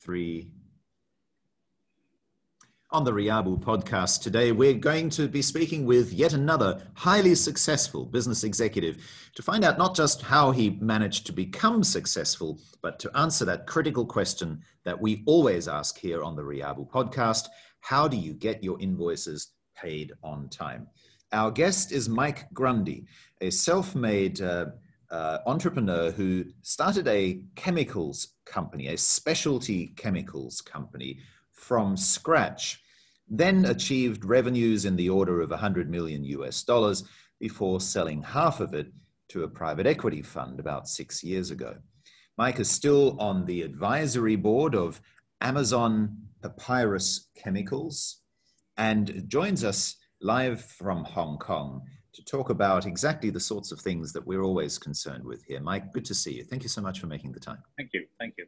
3. On the Riabu podcast today, we're going to be speaking with yet another highly successful business executive to find out not just how he managed to become successful, but to answer that critical question that we always ask here on the Riabu podcast: how do you get your invoices paid on time? Our guest is Mike Grundy, a self-made entrepreneur who started a chemicals company, a specialty chemicals company, from scratch, then achieved revenues in the order of $100 million before selling half of it to a private equity fund about 6 years ago. Mike is still on the advisory board of Amazon Papyrus Chemicals and joins us live from Hong Kong to talk about exactly the sorts of things that we're always concerned with here. Mike, good to see you. Thank you so much for making the time. Thank you. Thank you.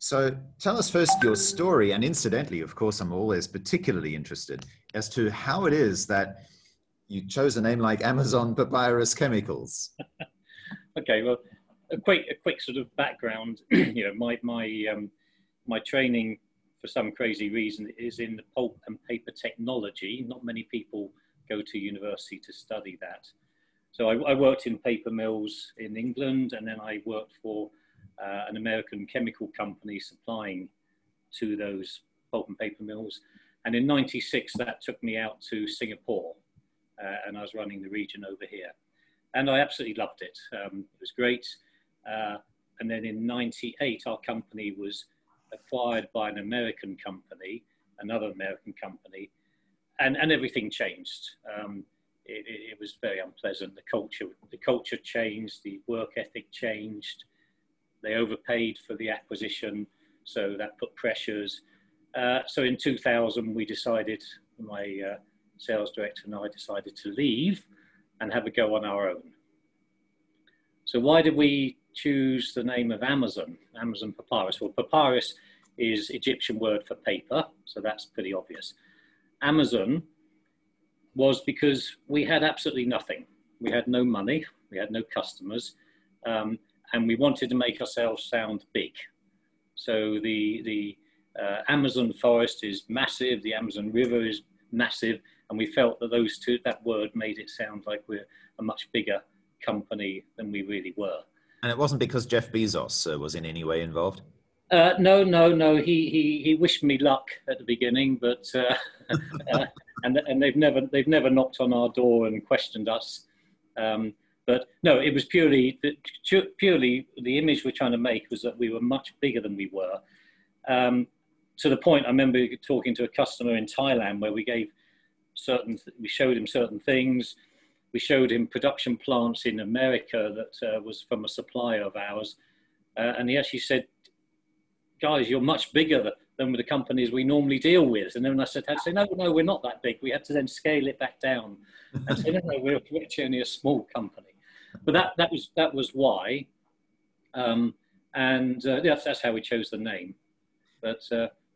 So tell us first your story, and incidentally, of course, I'm always particularly interested as to how it is that you chose a name like Amazon Papyrus Chemicals. Okay, well, a quick sort of background. You know, my training, for some crazy reason, is in the pulp and paper technology. Not many people go to university to study that. So I worked in paper mills in England, and then I worked for an American chemical company supplying to those pulp and paper mills. And in '96, that took me out to Singapore, and I was running the region over here. And I absolutely loved it. It was great. And then in '98, our company was acquired by an American company, another American company, and everything changed. It was very unpleasant. The culture changed, the work ethic changed. They overpaid for the acquisition, so that put pressures. So in 2000, we decided, my sales director and I decided to leave and have a go on our own. So why did we choose the name of Amazon, Amazon Papyrus? Well, papyrus is Egyptian word for paper, so that's pretty obvious. Amazon was because we had absolutely nothing. We had no money, we had no customers. And we wanted to make ourselves sound big. So the Amazon forest is massive, the Amazon River is massive, and we felt that that word made it sound like we're a much bigger company than we really were. And it wasn't because Jeff Bezos was in any way involved? No. He wished me luck at the beginning, but and they've never knocked on our door and questioned us. But no, it was purely the image we're trying to make was that we were much bigger than we were. To the point, I remember talking to a customer in Thailand where we showed him certain things. We showed him production plants in America that was from a supplier of ours. And he actually said, guys, you're much bigger than the companies we normally deal with. And then I had to say, no, we're not that big. We had to then scale it back down and say, no, we're actually only a small company. But that was why, that's how we chose the name. But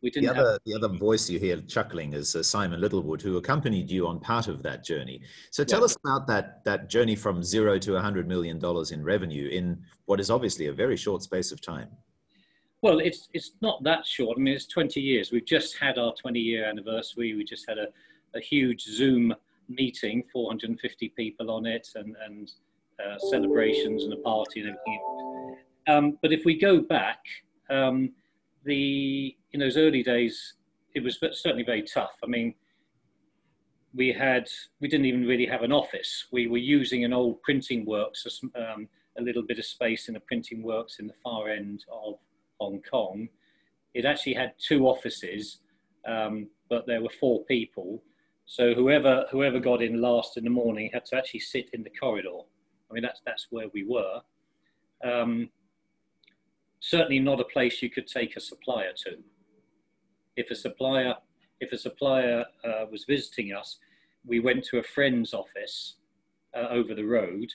we didn't. The other voice you hear chuckling is Simon Littlewood, who accompanied you on part of that journey. So tell us about that journey from zero to $100 million in revenue in what is obviously a very short space of time. Well, it's not that short. I mean, it's 20 years. We've just had our 20-year anniversary. We just had a huge Zoom meeting, 450 people on it, and celebrations and a party and everything. But if we go back, in those early days, it was certainly very tough. I mean, we didn't even really have an office. We were using an old printing works, a little bit of space in the printing works in the far end of Hong Kong. It actually had 2 offices, but there were 4 people. So whoever got in last in the morning had to actually sit in the corridor. I mean, that's where we were. Certainly not a place you could take a supplier to. If a supplier was visiting us, we went to a friend's office over the road,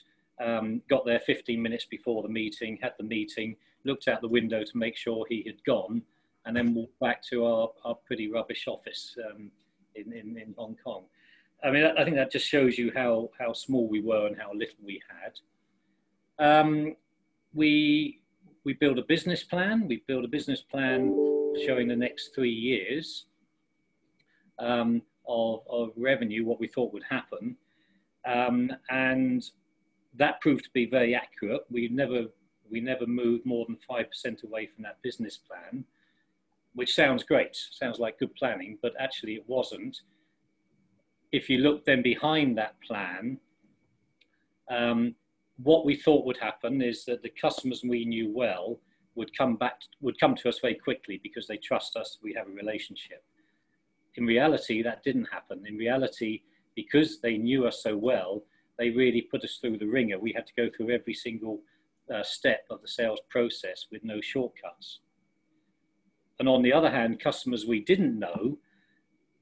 got there 15 minutes before the meeting, had the meeting, looked out the window to make sure he had gone, and then walked back to our pretty rubbish office in Hong Kong. I mean, I think that just shows you how small we were and how little we had. We built a business plan. showing the next 3 years of revenue, what we thought would happen. And that proved to be very accurate. We never moved more than 5% away from that business plan, which sounds great, sounds like good planning, but actually it wasn't. If you look then behind that plan, what we thought would happen is that the customers we knew well would come to us very quickly because they trust us, we have a relationship. In reality, that didn't happen. In reality, because they knew us so well, they really put us through the ringer. We had to go through every single step of the sales process with no shortcuts. And on the other hand, customers we didn't know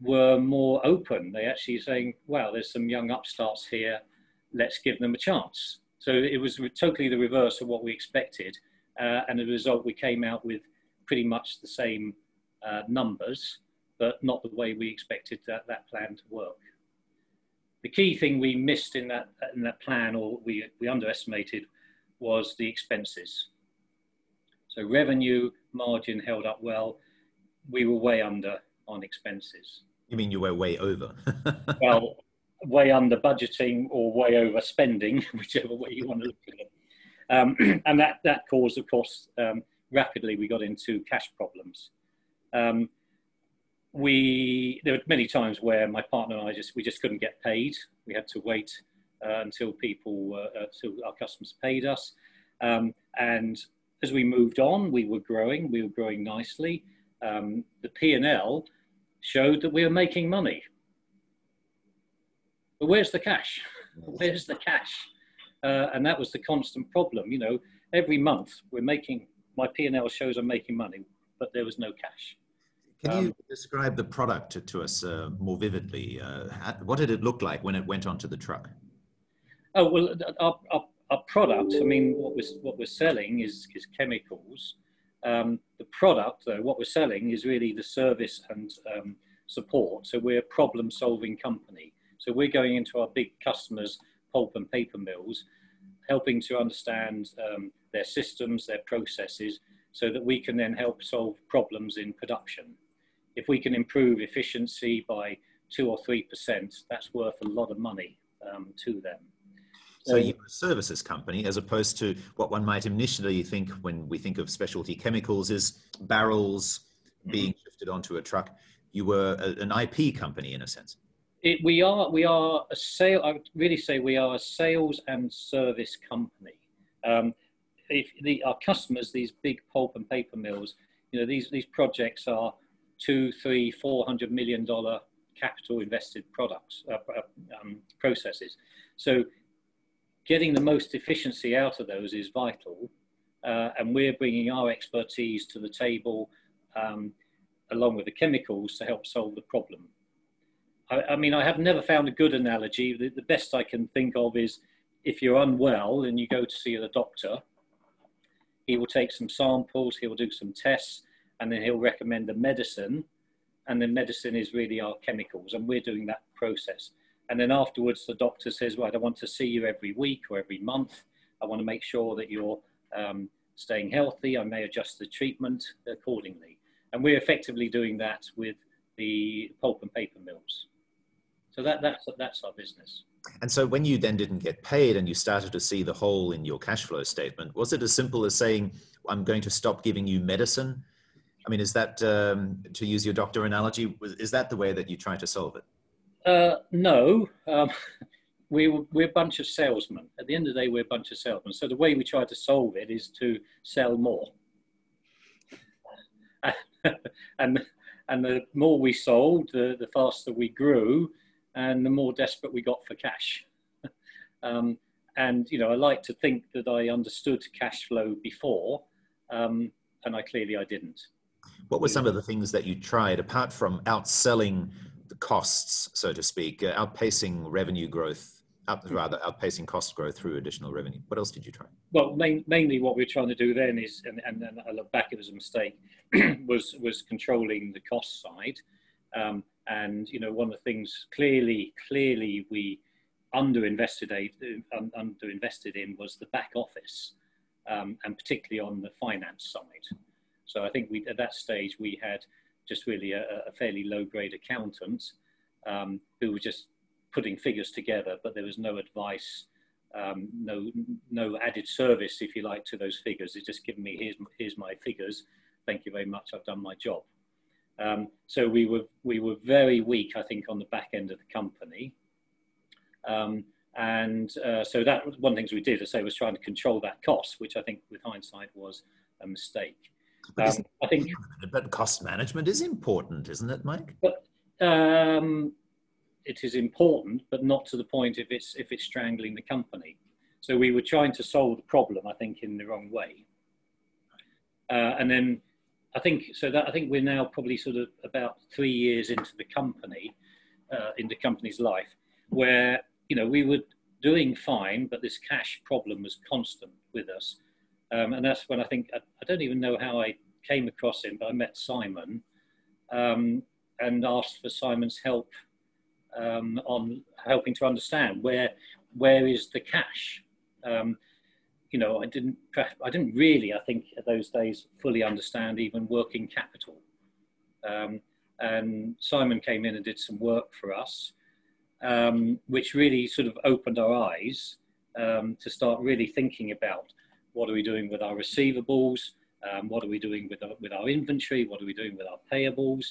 were more open. They actually saying, wow, there's some young upstarts here, let's give them a chance. So it was totally the reverse of what we expected. And as a result, we came out with pretty much the same numbers, but not the way we expected that plan to work. The key thing we missed in that plan, or we underestimated, was the expenses. So revenue margin held up well. We were way under on expenses. You mean you were way over? Well, way under budgeting or way over spending, whichever way you want to look at it. And that caused, of course, rapidly we got into cash problems. There were many times where my partner and I just couldn't get paid. We had to wait until our customers paid us. And as we moved on, we were growing nicely. The P&L showed that we were making money. But where's the cash? Where's the cash? And that was the constant problem. You know, every month we're making, my P&L shows I'm making money, but there was no cash. Can you describe the product to us more vividly? What did it look like when it went onto the truck? Oh, well, our product, I mean, what we're selling is chemicals. The product, though, what we're selling is really the service and support. So we're a problem-solving company. So we're going into our big customers, pulp and paper mills, helping to understand their systems, their processes, so that we can then help solve problems in production. If we can improve efficiency by 2 or 3%, that's worth a lot of money to them. So you're a services company, as opposed to what one might initially think when we think of specialty chemicals is barrels being shifted onto a truck. You were an IP company in a sense. I would really say we are a sales and service company. Our customers, these big pulp and paper mills, you know, these projects are $200, $300, $400 million capital invested products, processes. So getting the most efficiency out of those is vital. And we're bringing our expertise to the table along with the chemicals to help solve the problem. I mean, I have never found a good analogy. The best I can think of is if you're unwell and you go to see the doctor, he will take some samples, he will do some tests, and then he'll recommend a medicine. And the medicine is really our chemicals, and we're doing that process. And then afterwards, the doctor says, right, I want to see you every week or every month. I want to make sure that you're staying healthy. I may adjust the treatment accordingly. And we're effectively doing that with the pulp and paper mills. So that's our business. And so when you then didn't get paid and you started to see the hole in your cash flow statement, was it as simple as saying, I'm going to stop giving you medicine? I mean, is that, to use your doctor analogy, is that the way that you try to solve it? No, we're a bunch of salesmen. At the end of the day, we're a bunch of salesmen. So the way we try to solve it is to sell more. And the more we sold, the faster we grew, and the more desperate we got for cash. And, you know, I like to think that I understood cash flow before, and I didn't. What were some of the things that you tried, apart from outselling the costs, so to speak, outpacing revenue growth, outpacing cost growth through additional revenue? What else did you try? Well, mainly what we were trying to do then is, and I look back, it was a mistake, was controlling the cost side. And, you know, one of the things clearly we underinvested in was the back office, and particularly on the finance side. So I think at that stage we had just really a fairly low-grade accountant who was just putting figures together, but there was no advice, no added service, if you like, to those figures. It's just given me, here's my figures, thank you very much, I've done my job. So we were very weak, I think, on the back end of the company. So that was one of the things we did, as I say, was trying to control that cost, which I think with hindsight was a mistake. But cost management is important, isn't it, Mike? But, it is important, but not to the point if it's strangling the company. So we were trying to solve the problem, I think, in the wrong way. And then I think I think we're now probably sort of about 3 years into the company, in the company's life, where we were doing fine, but this cash problem was constant with us. And that's when I think, I don't even know how I came across him, but I met Simon and asked for Simon's help on helping to understand where is the cash. I didn't really, I think, at those days fully understand even working capital. And Simon came in and did some work for us, which really sort of opened our eyes to start really thinking about what are we doing with our receivables, what are we doing with our inventory, what are we doing with our payables.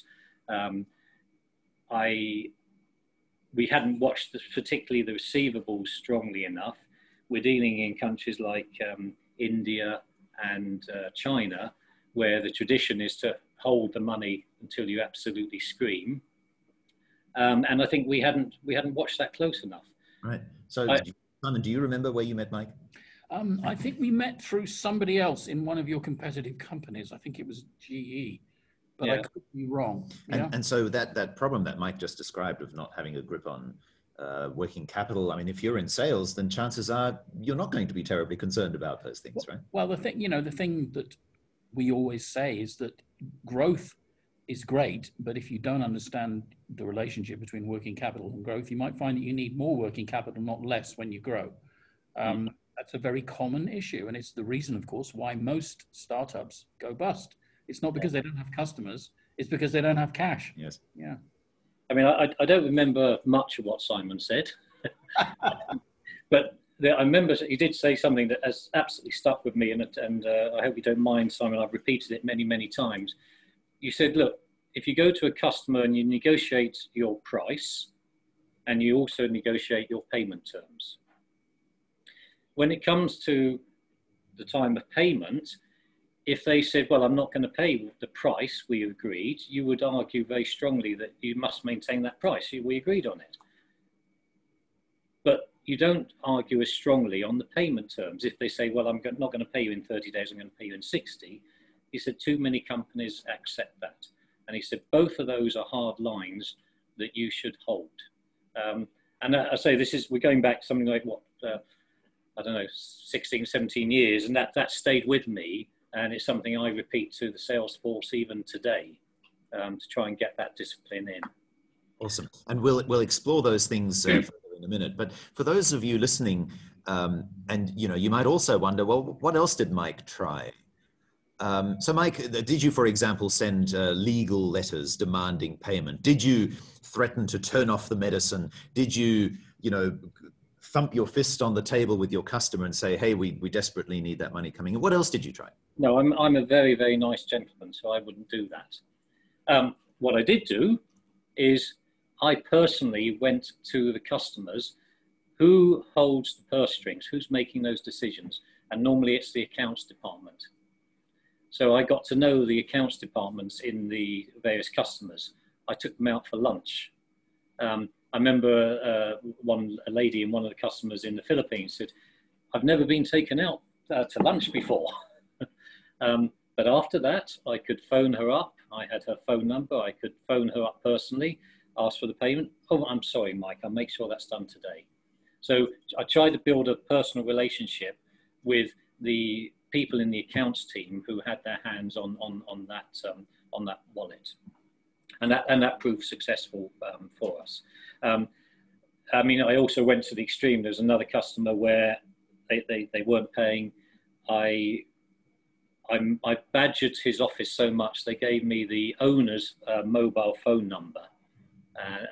We hadn't watched particularly the receivables strongly enough. We're dealing in countries like India and China, where the tradition is to hold the money until you absolutely scream. And I think we hadn't watched that close enough. Right. So, Simon, do you remember where you met Mike? I think we met through somebody else in one of your competitive companies. I think it was GE, but yeah. I could be wrong. Yeah? And so that problem that Mike just described of not having a grip on working capital, I mean, if you're in sales, then chances are you're not going to be terribly concerned about those things, right? Well, the thing that we always say is that growth is great, but if you don't understand the relationship between working capital and growth, you might find that you need more working capital, not less, when you grow. That's a very common issue, and it's the reason, of course, why most startups go bust. It's not because they don't have customers, it's because they don't have cash. Yes. Yeah. I mean, I don't remember much of what Simon said, but I remember he did say something that has absolutely stuck with me, and I hope you don't mind, Simon, I've repeated it many, many times. You said, look, if you go to a customer and you negotiate your price, and you also negotiate your payment terms. When it comes to the time of payment, if they said, well, I'm not going to pay the price we agreed, you would argue very strongly that you must maintain that price. We agreed on it. But you don't argue as strongly on the payment terms. If they say, well, I'm not going to pay you in 30 days, I'm going to pay you in 60. He said, too many companies accept that. And he said, both of those are hard lines that you should hold. And I say this is, we're going back something like, what, I don't know, 16, 17 years, and that stayed with me. And it's something I repeat to the sales force even today to try and get that discipline in. Awesome. And we'll explore those things further in a minute. But for those of you listening, and you might also wonder, well, what else did Mike try? So Mike, did you, for example, send legal letters demanding payment? Did you threaten to turn off the medicine? Did you, thump your fist on the table with your customer and say, hey, we desperately need that money coming in? What else did you try? No, I'm a very, very nice gentleman, so I wouldn't do that. What I did do is I personally went to the customers. Who holds the purse strings? Who's making those decisions? And normally it's the accounts department. So I got to know the accounts departments in the various customers. I took them out for lunch. I remember a lady in one of the customers in the Philippines said, I've never been taken out to lunch before. But after that, I could phone her up. I had her phone number. I could phone her up personally, ask for the payment. Oh, I'm sorry, Mike. I'll make sure that's done today. So I tried to build a personal relationship with the people in the accounts team who had their hands on that wallet. And that proved successful for us. I mean, I also went to the extreme. There was another customer where they weren't paying. I I badgered his office so much, they gave me the owner's mobile phone number,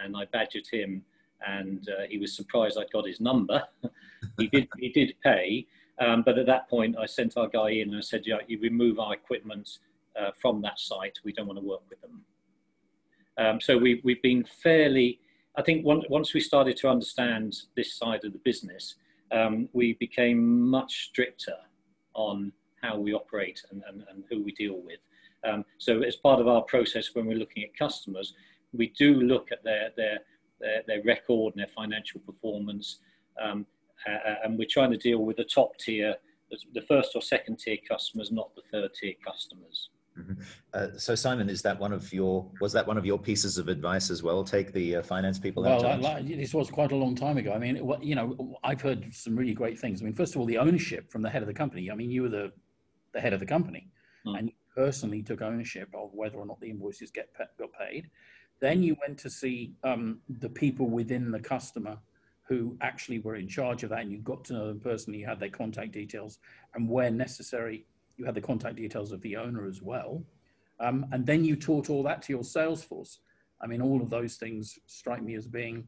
and I badgered him, and he was surprised I got his number. he did pay, but at that point I sent our guy in and I said, yeah, you remove our equipment from that site, we don't want to work with them. So we've been fairly, I think once we started to understand this side of the business, we became much stricter on how we operate and who we deal with. So as part of our process, when we're looking at customers, we do look at their record and their financial performance, and we're trying to deal with the top tier, the first or second tier customers, not the third tier customers. Mm-hmm. So Simon, was that one of your pieces of advice as well? Take the finance people out. Well, this was quite a long time ago. I mean, you know, I've heard some really great things. I mean, first of all, the ownership from the head of the company. I mean, you were the head of the company, and you personally took ownership of whether or not the invoices got paid. Then you went to see the people within the customer who actually were in charge of that, and you got to know them personally. You had their contact details, and where necessary, you had the contact details of the owner as well. And then you taught all that to your sales force. I mean, all of those things strike me as being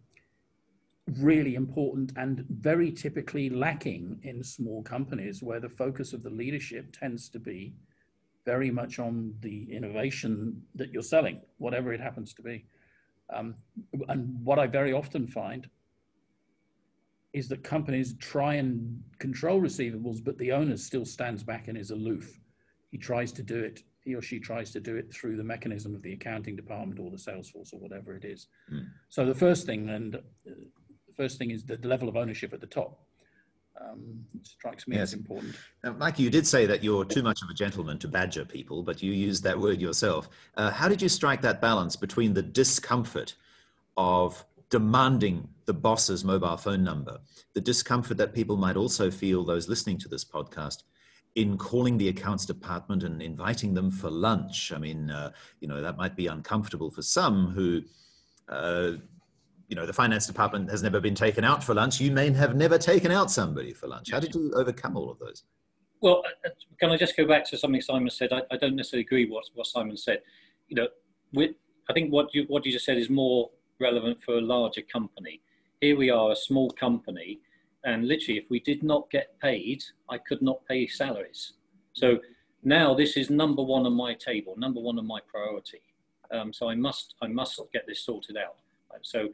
really important and very typically lacking in small companies, where the focus of the leadership tends to be very much on the innovation that you're selling, whatever it happens to be. And what I very often find is that companies try and control receivables, but the owner still stands back and is aloof. He or she tries to do it through the mechanism of the accounting department or the sales force or whatever it is. Mm. So the first thing is the level of ownership at the top. It strikes me as important. Now, Mike, you did say that you're too much of a gentleman to badger people, but you used that word yourself. How did you strike that balance between the discomfort of demanding the boss's mobile phone number, the discomfort that people might also feel, those listening to this podcast, in calling the accounts department and inviting them for lunch? I mean, you know, that might be uncomfortable for some who, you know, the finance department has never been taken out for lunch. You may have never taken out somebody for lunch. How did you overcome all of those? Well, can I just go back to something Simon said? I don't necessarily agree with what Simon said. You know, I think what you just said is more relevant for a larger company. Here we are, a small company, and literally if we did not get paid, I could not pay salaries. So now this is number one on my table, number one on my priority. So I must get this sorted out. So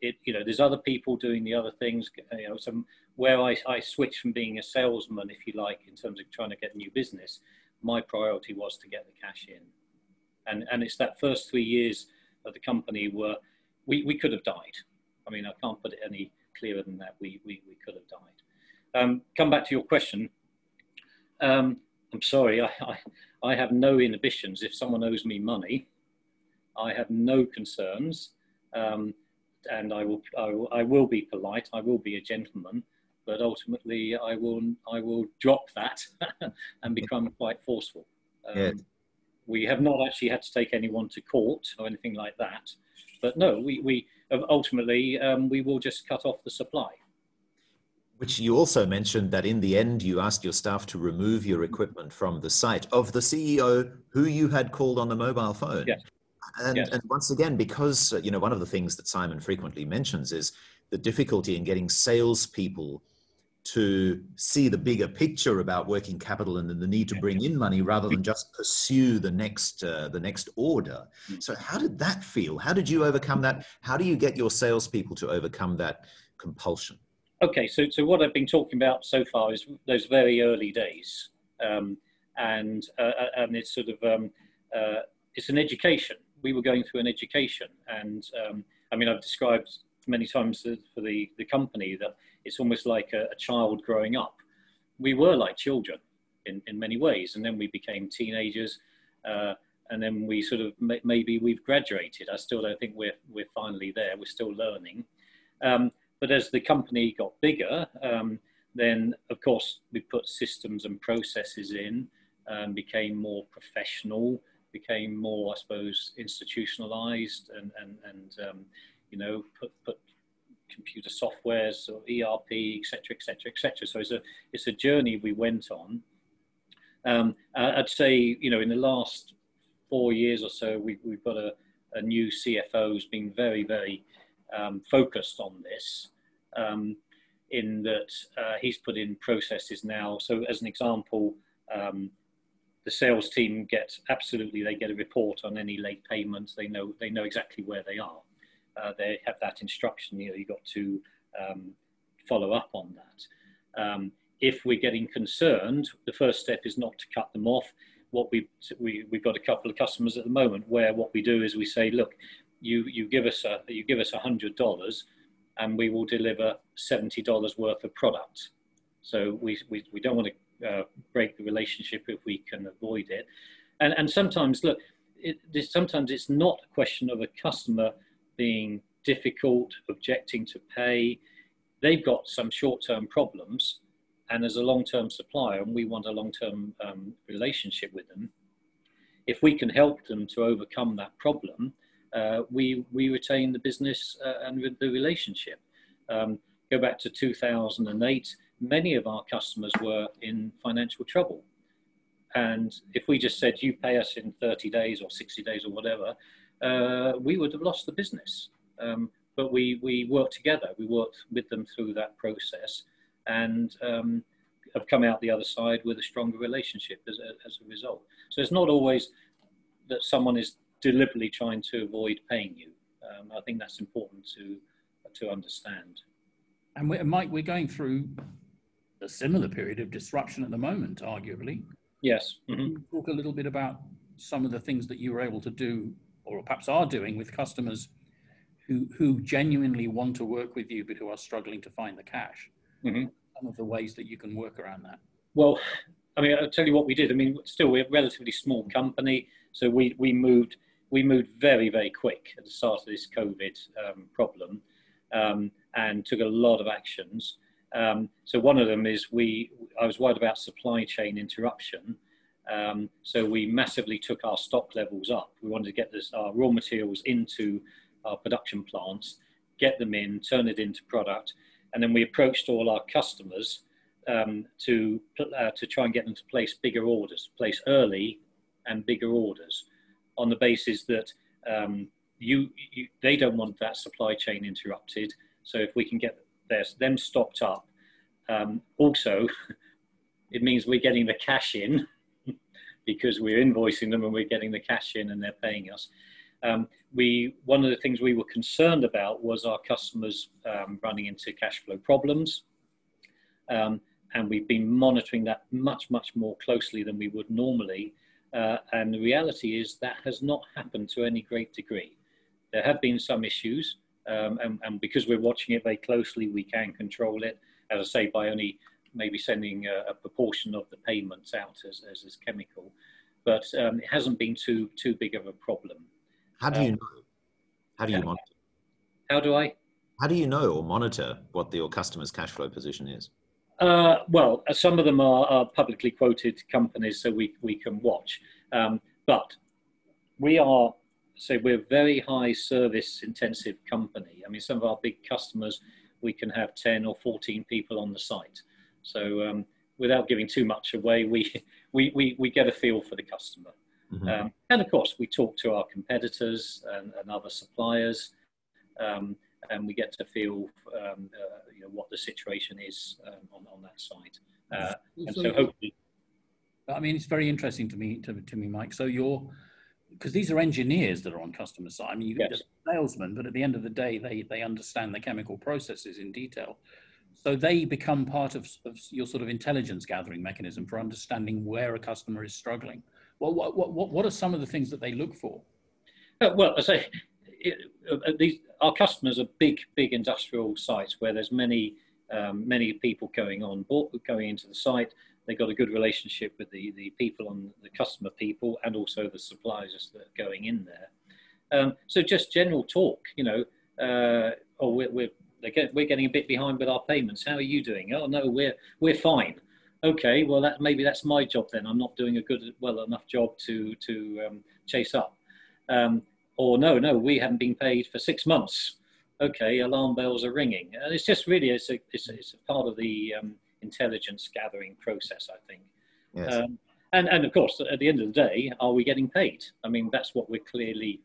you know, there's other people doing the other things, you know, where I switched from being a salesman, if you like, in terms of trying to get new business, my priority was to get the cash in. And it's that first 3 years of the company were, we could have died. I mean, I can't put it any clearer than that. We could have died. Come back to your question. I'm sorry, I have no inhibitions. If someone owes me money, I have no concerns, and I will be polite. I will be a gentleman, but ultimately I will drop that and become quite forceful. Yeah. We have not actually had to take anyone to court or anything like that, but no, we ultimately we will just cut off the supply. Which you also mentioned that in the end you asked your staff to remove your equipment from the site of the CEO who you had called on the mobile phone. Yes. And once again, because you know, one of the things that Simon frequently mentions is the difficulty in getting salespeople to see the bigger picture about working capital and the need to bring in money rather than just pursue the next order. So how did that feel? How did you overcome that? How do you get your salespeople to overcome that compulsion? Okay, so what I've been talking about so far is those very early days, and it's sort of it's an education. We were going through an education, and I mean, I've described many times for the company that it's almost like a child growing up. We were like children in many ways, and then we became teenagers, and then we sort of maybe we've graduated. I still don't think we're finally there. We're still learning. But as the company got bigger, then of course we put systems and processes in, became more professional, became more, I suppose, institutionalized, and you know, put computer softwares or ERP, etc., etc., etc. So it's a journey we went on. I'd say, you know, in the last 4 years or so, we've got a new CFO who's been very, very focused on this, in that he's put in processes now. So as an example, the sales team gets, absolutely, they get a report on any late payments. They know exactly where they are. They have that instruction, you know, you've got to follow up on that. If we're getting concerned, the first step is not to cut them off. What we've got a couple of customers at the moment where what we do is we say, look, you give us $100 and we will deliver $70 worth of product. So we don't want to break the relationship if we can avoid it. And sometimes, look, sometimes it's not a question of a customer being difficult, objecting to pay. They've got some short-term problems, and as a long-term supplier, and we want a long-term relationship with them, if we can help them to overcome that problem, we retain the business and the relationship. Go back to 2008, many of our customers were in financial trouble. And if we just said, you pay us in 30 days or 60 days or whatever, we would have lost the business. But we worked together. We worked with them through that process, and have come out the other side with a stronger relationship as a result. So it's not always that someone is deliberately trying to avoid paying you. I think that's important to understand. And Mike, we're going through a similar period of disruption at the moment, arguably. Yes. Mm-hmm. Can you talk a little bit about some of the things that you were able to do, or perhaps are doing, with customers who genuinely want to work with you but who are struggling to find the cash? Mm-hmm. Some of the ways that you can work around that? Well, I mean, I'll tell you what we did. I mean, still, we're a relatively small company, so we moved very, very quick at the start of this COVID problem, and took a lot of actions. So one of them is I was worried about supply chain interruption, so we massively took our stock levels up. We wanted to get our raw materials into our production plants, get them in, turn it into product. And then we approached all our customers to try and get them to place bigger orders, place early and bigger orders, on the basis that they don't want that supply chain interrupted. So if we can get them stocked up, also it means we're getting the cash in because we're invoicing them and we're getting the cash in and they're paying us. One of the things we were concerned about was our customers running into cash flow problems, and we've been monitoring that much, much more closely than we would normally, and the reality is that has not happened to any great degree. There have been some issues, and because we're watching it very closely, we can control it, as I say, by only maybe sending a proportion of the payments out as is chemical, but it hasn't been too big of a problem. How do you know? How do you monitor? How do I? How do you know or monitor what your customer's cash flow position is? Well, some of them are publicly quoted companies, so we can watch. But we are, so we're a very high service intensive company. I mean, some of our big customers, we can have 10 or 14 people on the site. So without giving too much away, we get a feel for the customer. Mm-hmm. And of course, we talk to our competitors and other suppliers, and we get to feel you know, what the situation is on that side. And so hopefully, I mean, it's very interesting to me, Mike. So because these are engineers that are on customer side. I mean, you get salesmen, but at the end of the day, they understand the chemical processes in detail. So they become part of your sort of intelligence gathering mechanism for understanding where a customer is struggling. Well, what are some of the things that they look for? Well, I say our customers are big industrial sites where there's many people going into the site. They've got a good relationship with the people on the customer people and also the suppliers that are going in there. So just general talk, you know. Oh, we're getting a bit behind with our payments. How are you doing? Oh no, we're fine. Okay, well, maybe that's my job then. I'm not doing a well enough job to chase up. Or no, we haven't been paid for 6 months. Okay, alarm bells are ringing. And it's just really, it's a part of the intelligence gathering process, I think. Yes. And of course, at the end of the day, are we getting paid? I mean, that's what we're clearly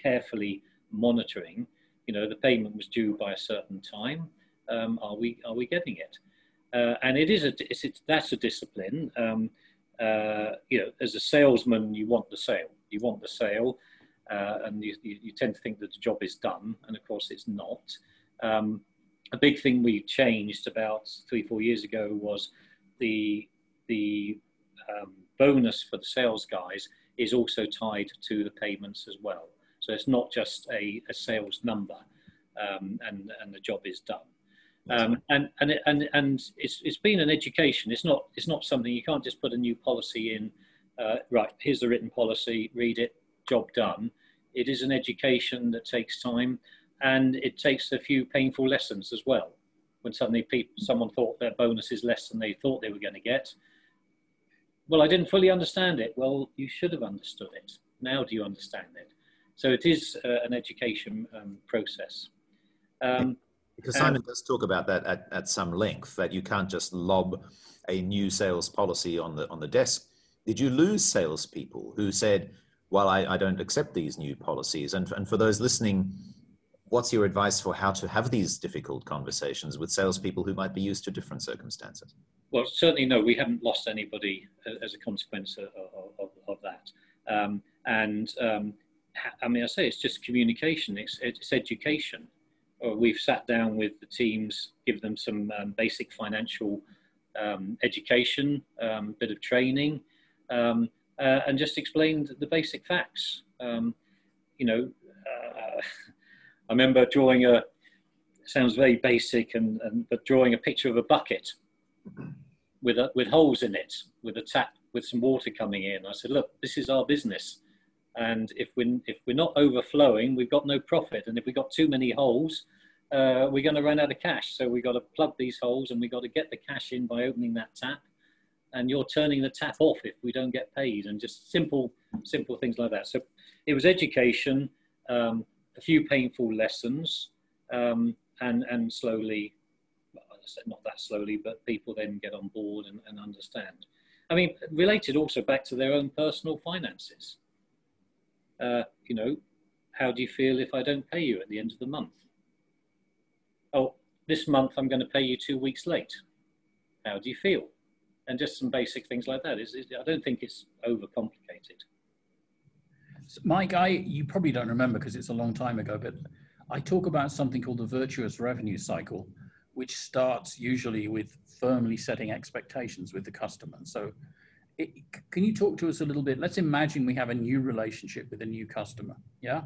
carefully monitoring. You know, the payment was due by a certain time. Are we getting it? And it is that's a discipline. You know, as a salesman, you want the sale. You want the sale, and you tend to think that the job is done, and of course, it's not. A big thing we changed about 3-4 years ago was the bonus for the sales guys is also tied to the payments as well. So it's not just a sales number, and the job is done. And it's been an education. It's not something you can't just put a new policy in. Right, here's the written policy. Read it. Job done. It is an education that takes time, and it takes a few painful lessons as well. When suddenly someone thought their bonus is less than they thought they were going to get. Well, I didn't fully understand it. Well, you should have understood it. Now, do you understand it? So it is an education process. Because Simon does talk about that at some length, that you can't just lob a new sales policy on the desk. Did you lose salespeople who said, well, I don't accept these new policies? And for those listening, what's your advice for how to have these difficult conversations with salespeople who might be used to different circumstances? Well, certainly no, we haven't lost anybody as a consequence of that. I mean, I say it's just communication, it's education. We've sat down with the teams, give them some basic financial education, bit of training, and just explained the basic facts. You know, I remember drawing a, sounds very basic, but drawing a picture of a bucket with holes in it, with a tap, with some water coming in. I said, look, this is our business. And if we're not overflowing, we've got no profit. And if we've got too many holes, we're going to run out of cash. So we've got to plug these holes, and we've got to get the cash in by opening that tap. And you're turning the tap off if we don't get paid. And just simple things like that. So it was education, a few painful lessons, and slowly, well, I said not that slowly, but people then get on board and understand. I mean, related also back to their own personal finances. You know, how do you feel if I don't pay you at the end of the month? Oh, this month I'm going to pay you 2 weeks late. How do you feel? And just some basic things like that. I don't think it's overcomplicated. So Mike, you probably don't remember because it's a long time ago, but I talk about something called the virtuous revenue cycle, which starts usually with firmly setting expectations with the customer. So can you talk to us a little bit? Let's imagine we have a new relationship with a new customer, yeah?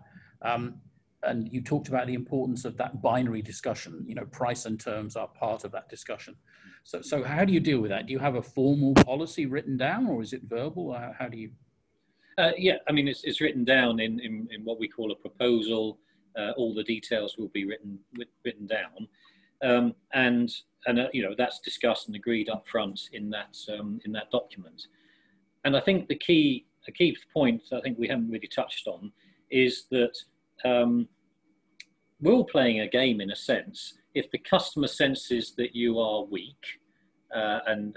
And you talked about the importance of that binary discussion. You know, price and terms are part of that discussion. So how do you deal with that? Do you have a formal policy written down, or is it verbal? How do you? Yeah, I mean, it's written down in what we call a proposal. All the details will be written down. And you know, that's discussed and agreed up front in that document. And I think a key point I think we haven't really touched on is that we're all playing a game in a sense. If the customer senses that you are weak and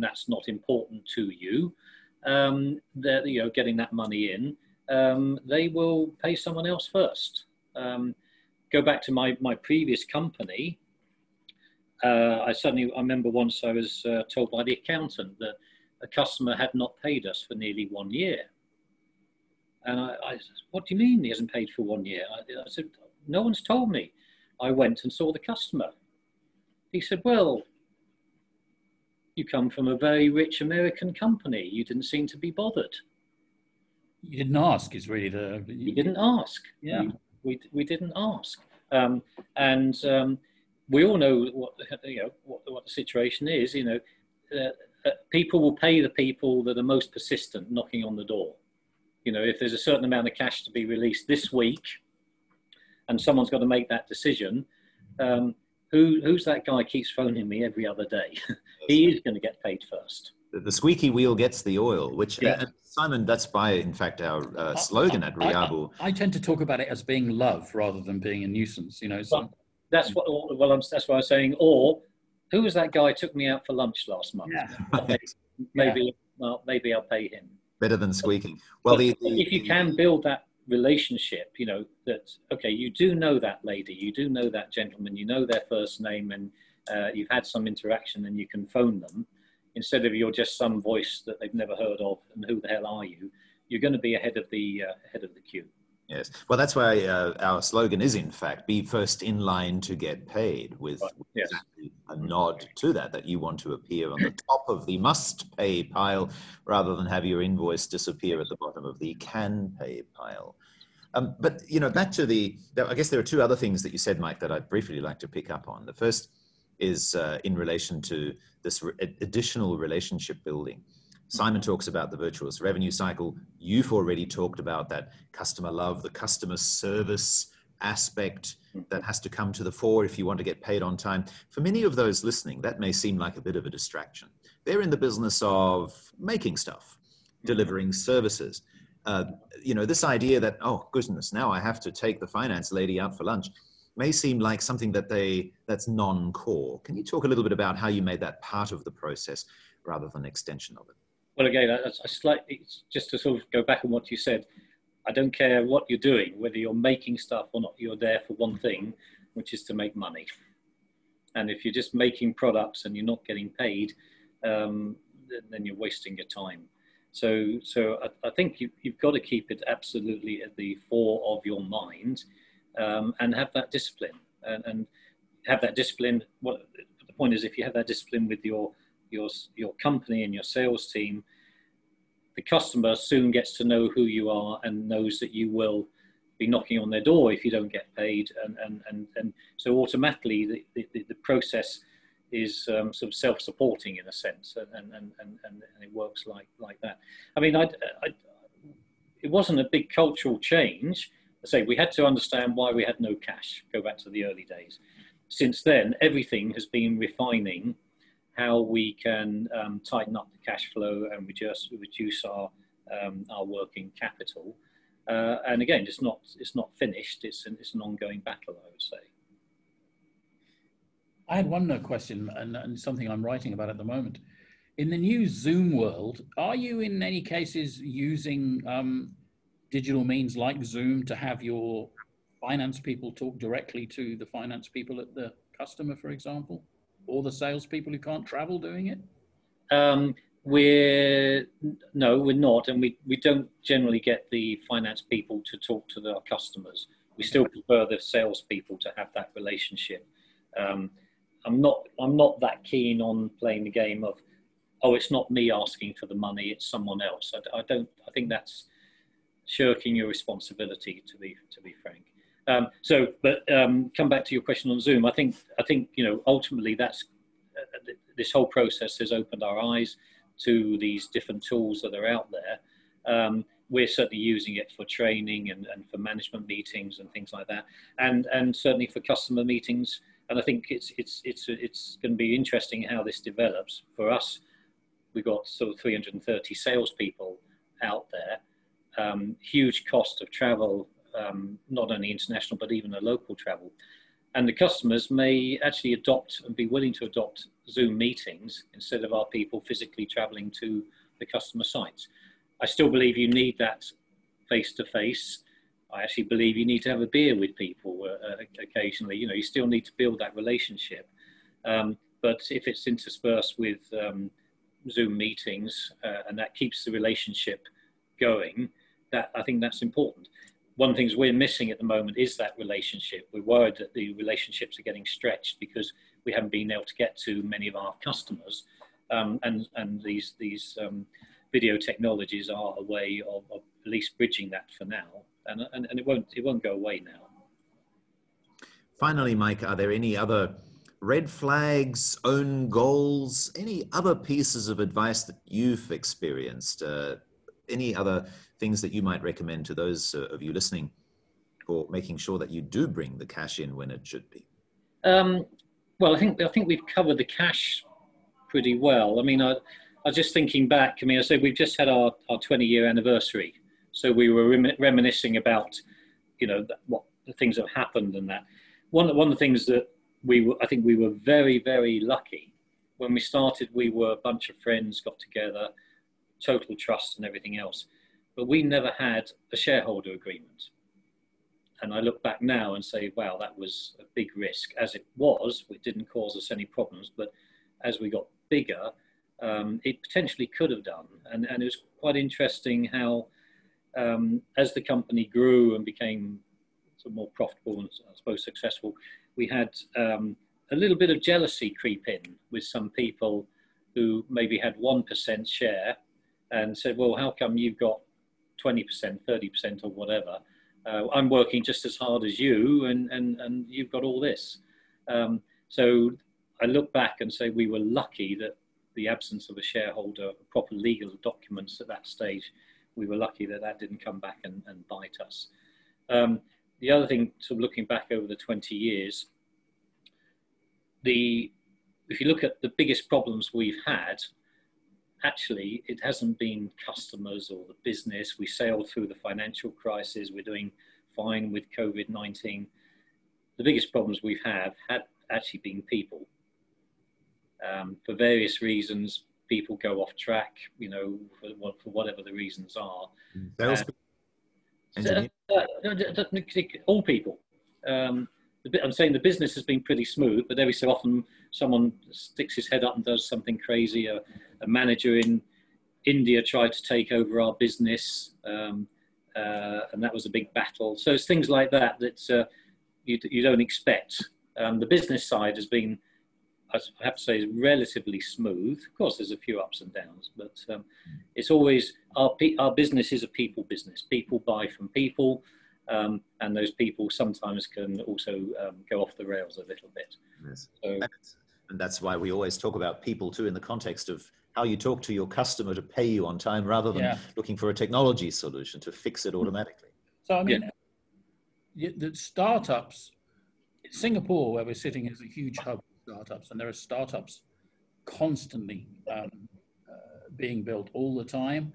that's not important to you, that you know, getting that money in, they will pay someone else first. Go back to my previous company. I remember once I was told by the accountant that a customer had not paid us for nearly 1 year. And I said, what do you mean he hasn't paid for 1 year? I said, no one's told me. I went and saw the customer. He said, well, you come from a very rich American company. You didn't seem to be bothered. You didn't ask is really the... You didn't ask. Yeah. We didn't ask. We all know what the situation is. You know, people will pay the people that are most persistent knocking on the door. You know, if there's a certain amount of cash to be released this week, and someone's got to make that decision, who's that guy keeps phoning me every other day? He is going to get paid first. The squeaky wheel gets the oil, which, yeah. Simon, that's by, in fact, our slogan at Riabu. I tend to talk about it as being love rather than being a nuisance, you know. So. Well, that's what I was saying. Or, who was that guy who took me out for lunch last month? Yeah. Maybe, yeah. well, maybe I'll pay him. Better than squeaking. Well, if you can build that relationship, you know, that, okay, you do know that lady, you do know that gentleman, you know their first name, and you've had some interaction, and you can phone them, instead of you're just some voice that they've never heard of, and who the hell are you? You're going to be ahead of the queue. Yes. Well, that's why our slogan is, in fact, be first in line to get paid, with yes. a nod to that, that you want to appear on the top of the must pay pile rather than have your invoice disappear at the bottom of the can pay pile. But, you know, back to the, I guess there are two other things that you said, Mike, that I'd briefly like to pick up on. The first is in relation to this additional relationship building. Simon talks about the virtuous revenue cycle. You've already talked about that customer love, the customer service aspect that has to come to the fore if you want to get paid on time. For many of those listening, that may seem like a bit of a distraction. They're in the business of making stuff, delivering services. You know, this idea that, oh goodness, now I have to take the finance lady out for lunch, may seem like something that that's non-core. Can you talk a little bit about how you made that part of the process rather than an extension of it? Well, again, I slightly, just to sort of go back on what you said, I don't care what you're doing, whether you're making stuff or not, you're there for one thing, which is to make money. And if you're just making products and you're not getting paid, then you're wasting your time. So I think you've got to keep it absolutely at the fore of your mind, and have that discipline. And have that discipline, well, the point is, if you have that discipline with your company and your sales team, the customer soon gets to know who you are and knows that you will be knocking on their door if you don't get paid. And so automatically the process is sort of self-supporting in a sense, and it works like that. I mean, it wasn't a big cultural change. I say we had to understand why we had no cash, go back to the early days. Since then, everything has been refining how we can tighten up the cash flow and reduce our working capital. And again, it's not finished. It's an ongoing battle, I would say. I had one question, and something I'm writing about at the moment. In the new Zoom world, are you in any cases using digital means like Zoom to have your finance people talk directly to the finance people at the customer, for example? Or the salespeople who can't travel doing it? No, we're not. And we don't generally get the finance people to talk to our customers. We still prefer the salespeople to have that relationship. I'm not that keen on playing the game of, oh, it's not me asking for the money, it's someone else. I think that's shirking your responsibility, to be frank. Come back to your question on Zoom. I think you know, ultimately that's this whole process has opened our eyes to these different tools that are out there. We're certainly using it for training and for management meetings and things like that, and certainly for customer meetings. And I think it's going to be interesting how this develops. For us, we've got sort of 330 salespeople out there. Huge cost of travel. Not only international, but even a local travel. And the customers may actually adopt and be willing to adopt Zoom meetings instead of our people physically traveling to the customer sites. I still believe you need that face-to-face. I actually believe you need to have a beer with people occasionally. You know, you still need to build that relationship. But if it's interspersed with Zoom meetings and that keeps the relationship going, that I think that's important. One of the things we're missing at the moment is that relationship. We're worried that the relationships are getting stretched because we haven't been able to get to many of our customers. And these video technologies are a way of at least bridging that for now. And it won't go away now. Finally, Mike, are there any other red flags, own goals, any other pieces of advice that you've experienced? Any other things that you might recommend to those of you listening for making sure that you do bring the cash in when it should be? Well, I think we've covered the cash pretty well. I mean, I was just thinking back. I mean, I said we've just had our 20-year anniversary, so we were reminiscing about, you know, what the things that happened and that. One of the things that I think we were very, very lucky when we started. We were a bunch of friends, got together. total trust and everything else. But we never had a shareholder agreement. And I look back now and say, wow, that was a big risk. As it was, it didn't cause us any problems, but as we got bigger, it potentially could have done. And it was quite interesting how, as the company grew and became sort of more profitable and I suppose successful, we had a little bit of jealousy creep in with some people who maybe had 1% share and said, well, how come you've got 20%, 30% or whatever? I'm working just as hard as you and you've got all this. So I look back and say we were lucky that the absence of a shareholder, proper legal documents at that stage, we were lucky that that didn't come back and bite us. The other thing, sort of looking back over the 20 years, if you look at the biggest problems we've had, actually, it hasn't been customers or the business. We sailed through the financial crisis. We're doing fine with COVID-19. The biggest problems we've had actually been people. For various reasons, people go off track, you know, for whatever the reasons are. All people. I'm saying the business has been pretty smooth, but every so often someone sticks his head up and does something crazy. A manager in India tried to take over our business, and that was a big battle. So it's things like that that you don't expect. The business side has been, I have to say, is relatively smooth. Of course, there's a few ups and downs, but it's always, our business is a people business. People buy from people. And those people sometimes can also go off the rails a little bit. Yes. So, and that's why we always talk about people too in the context of how you talk to your customer to pay you on time rather than looking for a technology solution to fix it automatically. So I mean, the startups, Singapore where we're sitting is a huge hub of startups, and there are startups constantly being built all the time.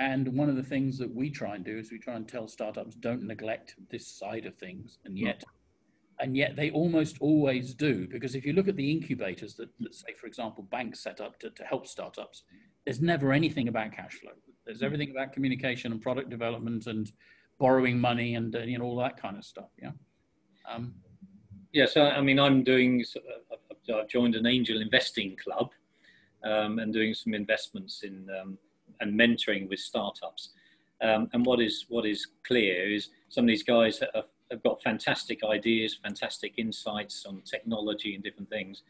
And one of the things that we try and do is we try and tell startups, don't neglect this side of things. And yet they almost always do, because if you look at the incubators that say, for example, banks set up to help startups, there's never anything about cash flow. There's everything about communication and product development and borrowing money and you know, all that kind of stuff. Yeah. So, I mean, I've joined an angel investing club and doing some investments in, and mentoring with startups. And what is clear is some of these guys have got fantastic ideas, fantastic insights on technology and different things,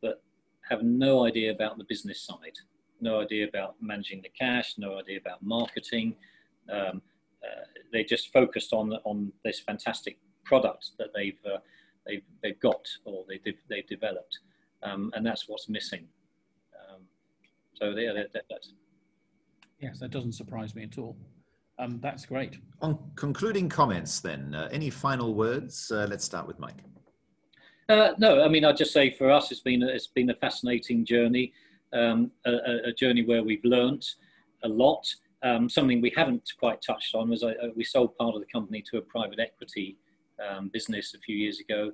but have no idea about the business side, no idea about managing the cash, no idea about marketing. They just focused on this fantastic product that they've got or they've developed. And that's what's missing. Yes, that doesn't surprise me at all. That's great. On concluding comments then, any final words? Let's start with Mike. No, I mean, I'd just say for us, it's been a fascinating journey, a journey where we've learnt a lot. Something we haven't quite touched on was we sold part of the company to a private equity business a few years ago.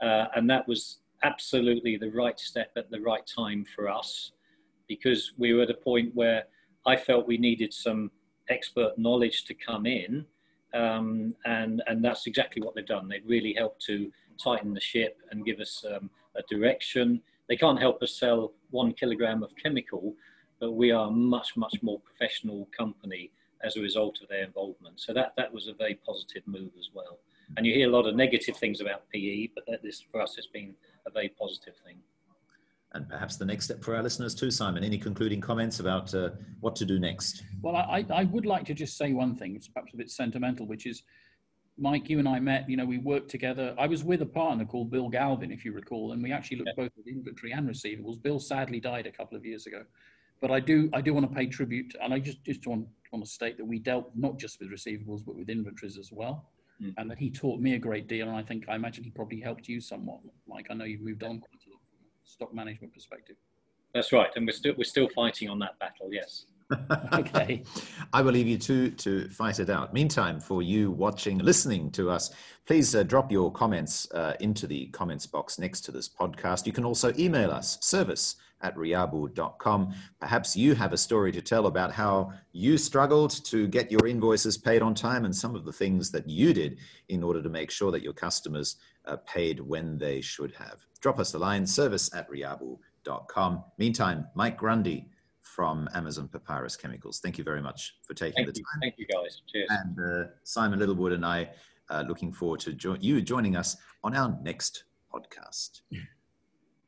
And that was absolutely the right step at the right time for us, because we were at a point where I felt we needed some expert knowledge to come in, and that's exactly what they've done. They've really helped to tighten the ship and give us a direction. They can't help us sell 1 kilogram of chemical, but we are a much, much more professional company as a result of their involvement. So that was a very positive move as well. And you hear a lot of negative things about PE, but for us has been a very positive thing. And perhaps the next step for our listeners too, Simon, any concluding comments about what to do next? Well, I would like to just say one thing, it's perhaps a bit sentimental, which is, Mike, you and I met, you know, we worked together. I was with a partner called Bill Galvin, if you recall, and we actually looked both at inventory and receivables. Bill sadly died a couple of years ago, but I do want to pay tribute. And I just want to state that we dealt not just with receivables, but with inventories as well. Mm. And that he taught me a great deal. And I imagine he probably helped you somewhat. Mike, I know you've moved on quite a lot. Stock management perspective. That's right, and we're still fighting on that battle. Yes. Okay. I will leave you two to fight it out. Meantime, for you watching, listening to us, please drop your comments into the comments box next to this podcast. You can also email us, service@riabu.com. Perhaps you have a story to tell about how you struggled to get your invoices paid on time and some of the things that you did in order to make sure that your customers paid when they should have. Drop us a line, service@riabu.com. Meantime, Mike Grundy from Amazon Papyrus Chemicals. Thank you very much for taking the time. Thank you, guys. Cheers. And Simon Littlewood and I are looking forward to you joining us on our next podcast.